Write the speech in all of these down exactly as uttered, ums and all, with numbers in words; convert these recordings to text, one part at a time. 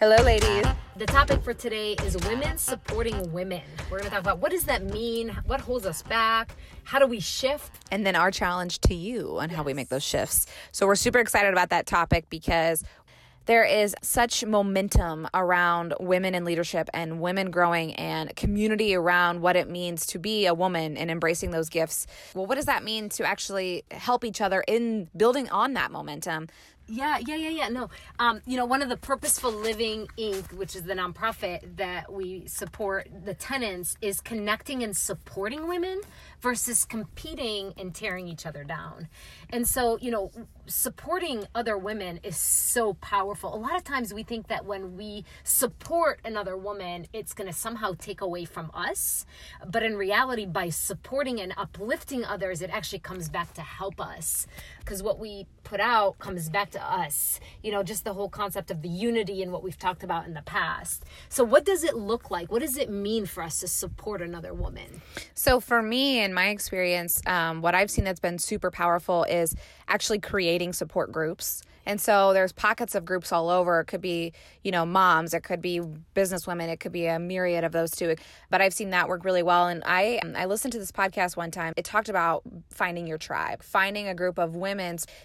Hello, ladies. The topic for today is women supporting women. We're going to talk about what does that mean? What holds us back? How do we shift? And then our challenge to you on yes. how we make those shifts. So we're super excited about that topic because there is such momentum around women in leadership and women growing and community around what it means to be a woman and embracing those gifts. Well, what does that mean to actually help each other in building on that momentum? Yeah, yeah, yeah, yeah. No, um, you know, one of the Purposeful Living Incorporated, which is the nonprofit that we support, the tenants, is connecting and supporting women versus competing and tearing each other down. And so, you know, supporting other women is so powerful. A lot of times we think that when we support another woman, it's going to somehow take away from us. But in reality, by supporting and uplifting others, it actually comes back to help us, because what we put out comes back to us, you know, just the whole concept of the unity and what we've talked about in the past. So what does it look like? What does it mean for us to support another woman? So for me, in my experience, um, what I've seen that's been super powerful is actually creating support groups. And so there's pockets of groups all over. It could be, you know, moms, it could be business women, it could be a myriad of those two. But I've seen that work really well. And I I listened to this podcast one time. It talked about finding your tribe, finding a group of women.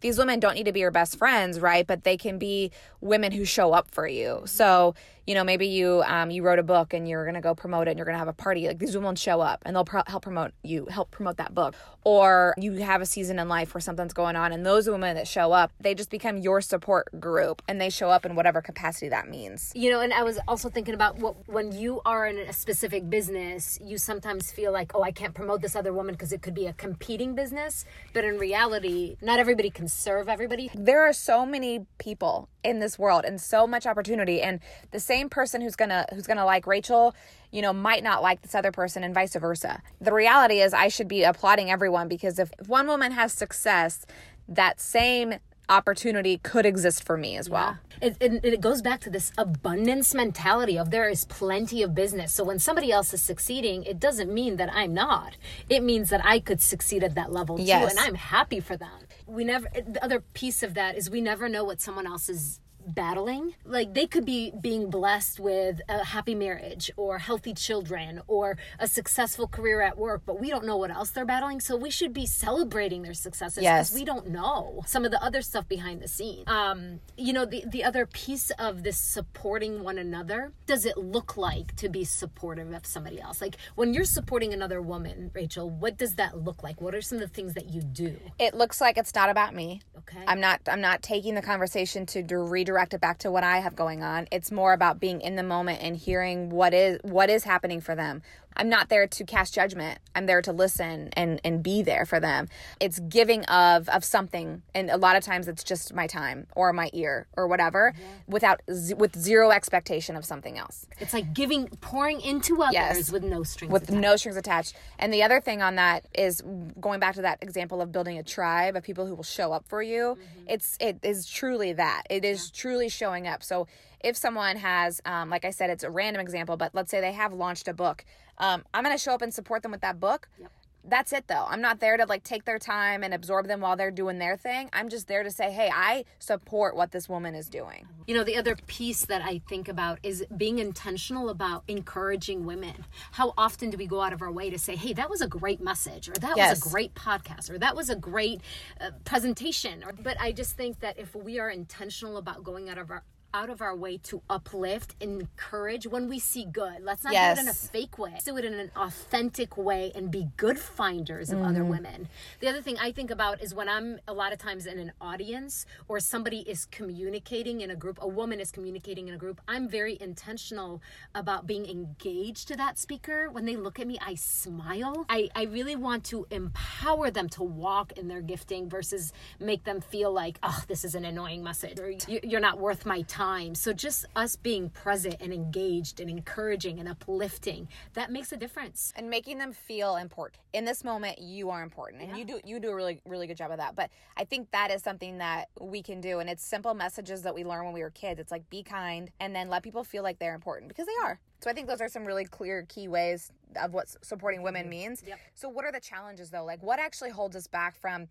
These women don't need to be your best friends, right? But they can be women who show up for you. So, you know, maybe you um, you wrote a book and you're going to go promote it and you're going to have a party. Like, these women show up and they'll pro- help promote you, help promote that book. Or you have a season in life where something's going on, and those women that show up, they just become your support group, and they show up in whatever capacity that means. You know, and I was also thinking about what, when you are in a specific business, you sometimes feel like, oh, I can't promote this other woman because it could be a competing business. But in reality, not everybody can serve everybody. There are so many people in this world and so much opportunity, and the same Same person who's gonna who's gonna like Rachel, you know, might not like this other person, and vice versa. The reality is, I should be applauding everyone, because if one woman has success, that same opportunity could exist for me as well. Yeah. It, it, it goes back to this abundance mentality of there is plenty of business. So when somebody else is succeeding, it doesn't mean that I'm not. It means that I could succeed at that level yes. too, and I'm happy for them. We never. The other piece of that is we never know what someone else is battling. Like, they could be being blessed with a happy marriage or healthy children or a successful career at work, but we don't know what else they're battling. So we should be celebrating their successes, because yes. we don't know some of the other stuff behind the scenes. Um, you know, the, the other piece of this supporting one another, does it look like to be supportive of somebody else? Like, when you're supporting another woman, Rachel, what does that look like? What are some of the things that you do? It looks like it's not about me. Okay. I'm not, I'm not taking the conversation to redirect it back to what I have going on. It's more about being in the moment and hearing what is what is happening for them. I'm not there to cast judgment. I'm there to listen and, and be there for them. It's giving of of something, and a lot of times it's just my time or my ear or whatever, yeah. without with zero expectation of something else. It's like giving, pouring into others yes. with no strings with attached. no strings attached. And the other thing on that is going back to that example of building a tribe of people who will show up for you. Mm-hmm. It's it is truly that. It is yeah. true. Truly showing up. So if someone has, um, like I said, it's a random example, but let's say they have launched a book. Um, I'm going to show up and support them with that book. Yep. That's it though. I'm not there to like take their time and absorb them while they're doing their thing. I'm just there to say, hey, I support what this woman is doing. You know, the other piece that I think about is being intentional about encouraging women. How often do we go out of our way to say, hey, that was a great message, or that yes. was a great podcast, or that was a great uh, presentation. Or, but I just think that if we are intentional about going out of our out of our way to uplift, encourage when we see good. Let's not yes. do it in a fake way. Let's do it in an authentic way and be good finders of mm-hmm. other women. The other thing I think about is when I'm a lot of times in an audience or somebody is communicating in a group, a woman is communicating in a group, I'm very intentional about being engaged to that speaker. When they look at me, I smile. I, I really want to empower them to walk in their gifting versus make them feel like, oh, this is an annoying message, or you're not worth my time. Time. So just us being present and engaged and encouraging and uplifting, that makes a difference. And making them feel important. In this moment, you are important. And yeah. you do you do a really, really good job of that. But I think that is something that we can do. And it's simple messages that we learned when we were kids. It's like, be kind, and then let people feel like they're important, because they are. So I think those are some really clear key ways of what supporting women means. Yep. So what are the challenges though? Like, what actually holds us back from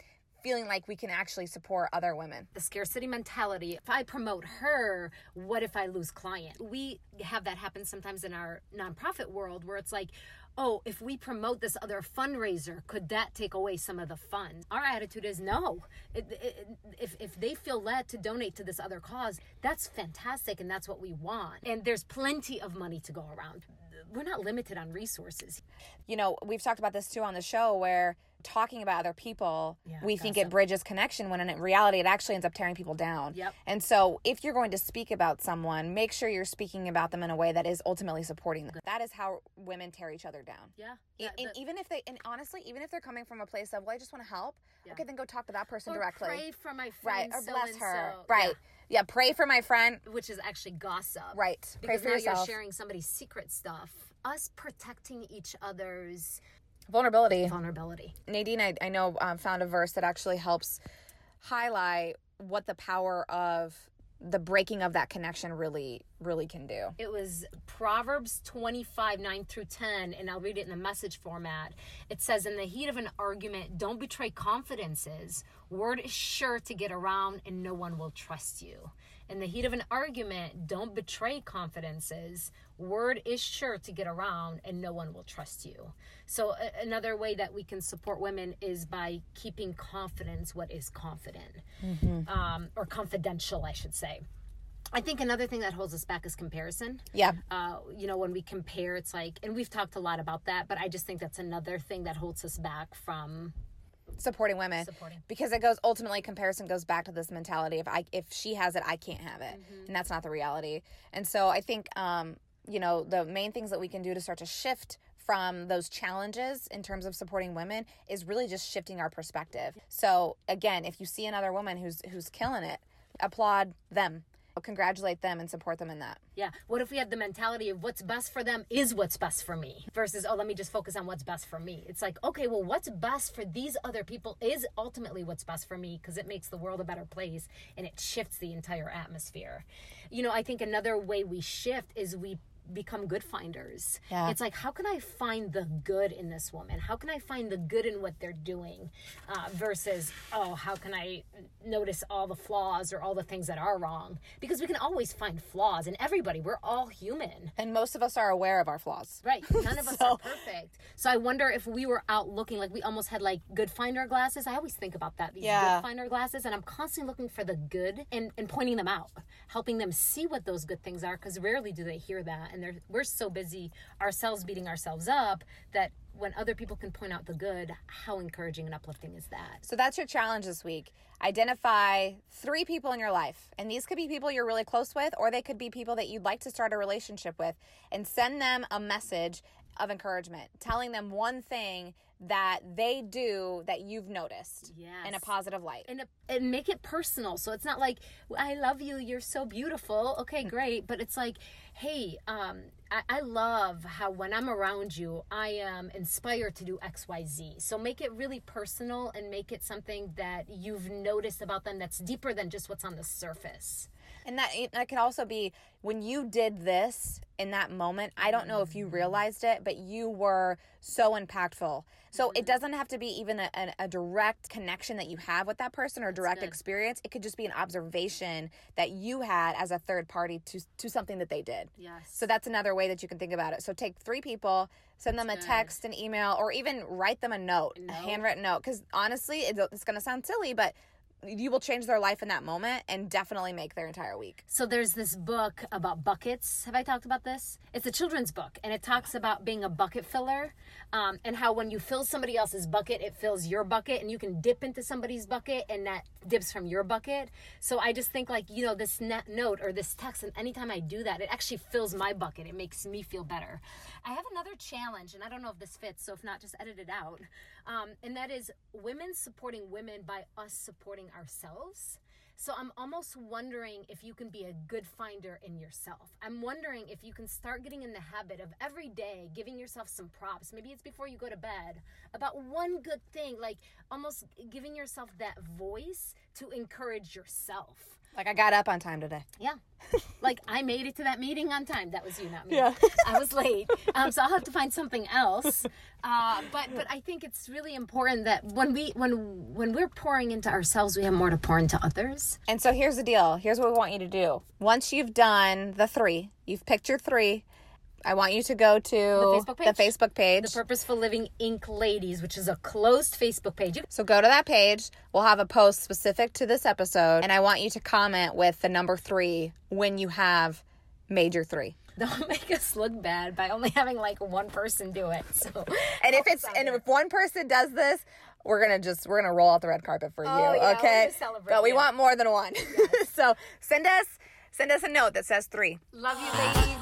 feeling like we can actually support other women. The scarcity mentality. If I promote her, what if I lose client? We have that happen sometimes in our nonprofit world where it's like, oh, if we promote this other fundraiser, could that take away some of the funds? Our attitude is no. It, it, if, if they feel led to donate to this other cause, that's fantastic and that's what we want. And there's plenty of money to go around. We're not limited on resources. You know, we've talked about this too on the show where talking about other people, yeah, we think it bridges connection when in reality it actually ends up tearing people down. Yep. And so if you're going to speak about someone, make sure you're speaking about them in a way that is ultimately supporting them. That is how women tear each other down. Yeah. yeah and, and the, even if they, and honestly, even if they're coming from a place of, well, I just want to help. Yeah. Okay, then go talk to that person or directly. Pray for my friend. Right. Or so bless her. So. Right. Yeah. Yeah, pray for my friend. Which is actually gossip. Right. Pray because for now yourself. You're sharing somebody's secret stuff. Us protecting each other's vulnerability. Vulnerability. Nadine, I, I know, um, found a verse that actually helps highlight what the power of the breaking of that connection really, really can do. It was Proverbs twenty-five, nine through ten, and I'll read it in the Message format. It says, in the heat of an argument, don't betray confidences. Word is sure to get around and no one will trust you. In the heat of an argument, don't betray confidences. Word is sure to get around and no one will trust you. So a- another way that we can support women is by keeping confidence what is confident, mm-hmm. um, or confidential, I should say. I think another thing that holds us back is comparison. Yeah. Uh, you know, when we compare, it's like, and we've talked a lot about that, but I just think that's another thing that holds us back from supporting women, supporting. Because it goes ultimately comparison goes back to this mentality of I if she has it, I can't have it, mm-hmm. and that's not the reality. And so I think um, you know the main things that we can do to start to shift from those challenges in terms of supporting women is really just shifting our perspective. So again, if you see another woman who's who's killing it, applaud them. Congratulate them and support them in that. Yeah. What if we had the mentality of what's best for them is what's best for me versus, oh, let me just focus on what's best for me. It's like, okay, well, what's best for these other people is ultimately what's best for me because it makes the world a better place and it shifts the entire atmosphere. You know, I think another way we shift is we become good finders. Yeah. It's like, how can I find the good in this woman? How can I find the good in what they're doing? Uh, versus, oh, how can I notice all the flaws or all the things that are wrong? Because we can always find flaws in everybody. We're all human. And most of us are aware of our flaws. Right. None of us so. are perfect. So I wonder if we were out looking, like we almost had like good finder glasses. I always think about that. These yeah. good finder glasses. And I'm constantly looking for the good and, and pointing them out, helping them see what those good things are. Because rarely do they hear that. And we're so busy ourselves beating ourselves up that when other people can point out the good, how encouraging and uplifting is that? So that's your challenge this week. Identify three people in your life. And these could be people you're really close with, or they could be people that you'd like to start a relationship with, and send them a message of encouragement, telling them one thing that they do that you've noticed yes. in a positive light. And, a, and make it personal. So it's not like, I love you, you're so beautiful. Okay, great. But it's like, hey, um, I, I love how when I'm around you, I am inspired to do X, Y, Z. So make it really personal and make it something that you've noticed about them that's deeper than just what's on the surface. And that, that can also be, when you did this in that moment, I don't know if you realized it, but you were so impactful. So mm-hmm. it doesn't have to be even a, a, a direct connection that you have with that person or That's direct good. experience. It could just be an observation that you had as a third party to to something that they did. Yes. So that's another way that you can think about it. So take three people, send them That's a good. text, an email, or even write them a note, nope. a handwritten note. Because honestly, it, it's going to sound silly, but you will change their life in that moment and definitely make their entire week. So there's this book about buckets. Have I talked about this? It's a children's book, and it talks about being a bucket filler, um, and how when you fill somebody else's bucket, it fills your bucket, and you can dip into somebody's bucket, and that dips from your bucket. So I just think, like, you know, this net note or this text, and anytime I do that, it actually fills my bucket. It makes me feel better. I have another challenge, and I don't know if this fits, so if not, just edit it out. Um, and that is women supporting women by us supporting ourselves. So I'm almost wondering if you can be a good finder in yourself. I'm wondering if you can start getting in the habit of every day giving yourself some props. Maybe it's before you go to bed, about one good thing, like almost giving yourself that voice to encourage yourself. Like, I got up on time today. Yeah. Like, I made it to that meeting on time. That was you, not me. Yeah. I was late. Um, so I'll have to find something else. Uh, but but I think it's really important that when, we, when, when we're pouring into ourselves, we have more to pour into others. And so here's the deal. Here's what we want you to do. Once you've done the three, you've picked your three, I want you to go to the Facebook page. the Facebook page. The Purposeful Living Incorporated. Ladies, which is a closed Facebook page. So go to that page. We'll have a post specific to this episode. And I want you to comment with the number three when you have made your three. Don't make us look bad by only having like one person do it. So, and if it's and if one person does this, we're gonna just we're gonna roll out the red carpet for oh, you. Yeah, okay. But we yeah. want more than one. Yes. So send us send us a note that says three. Love you, ladies.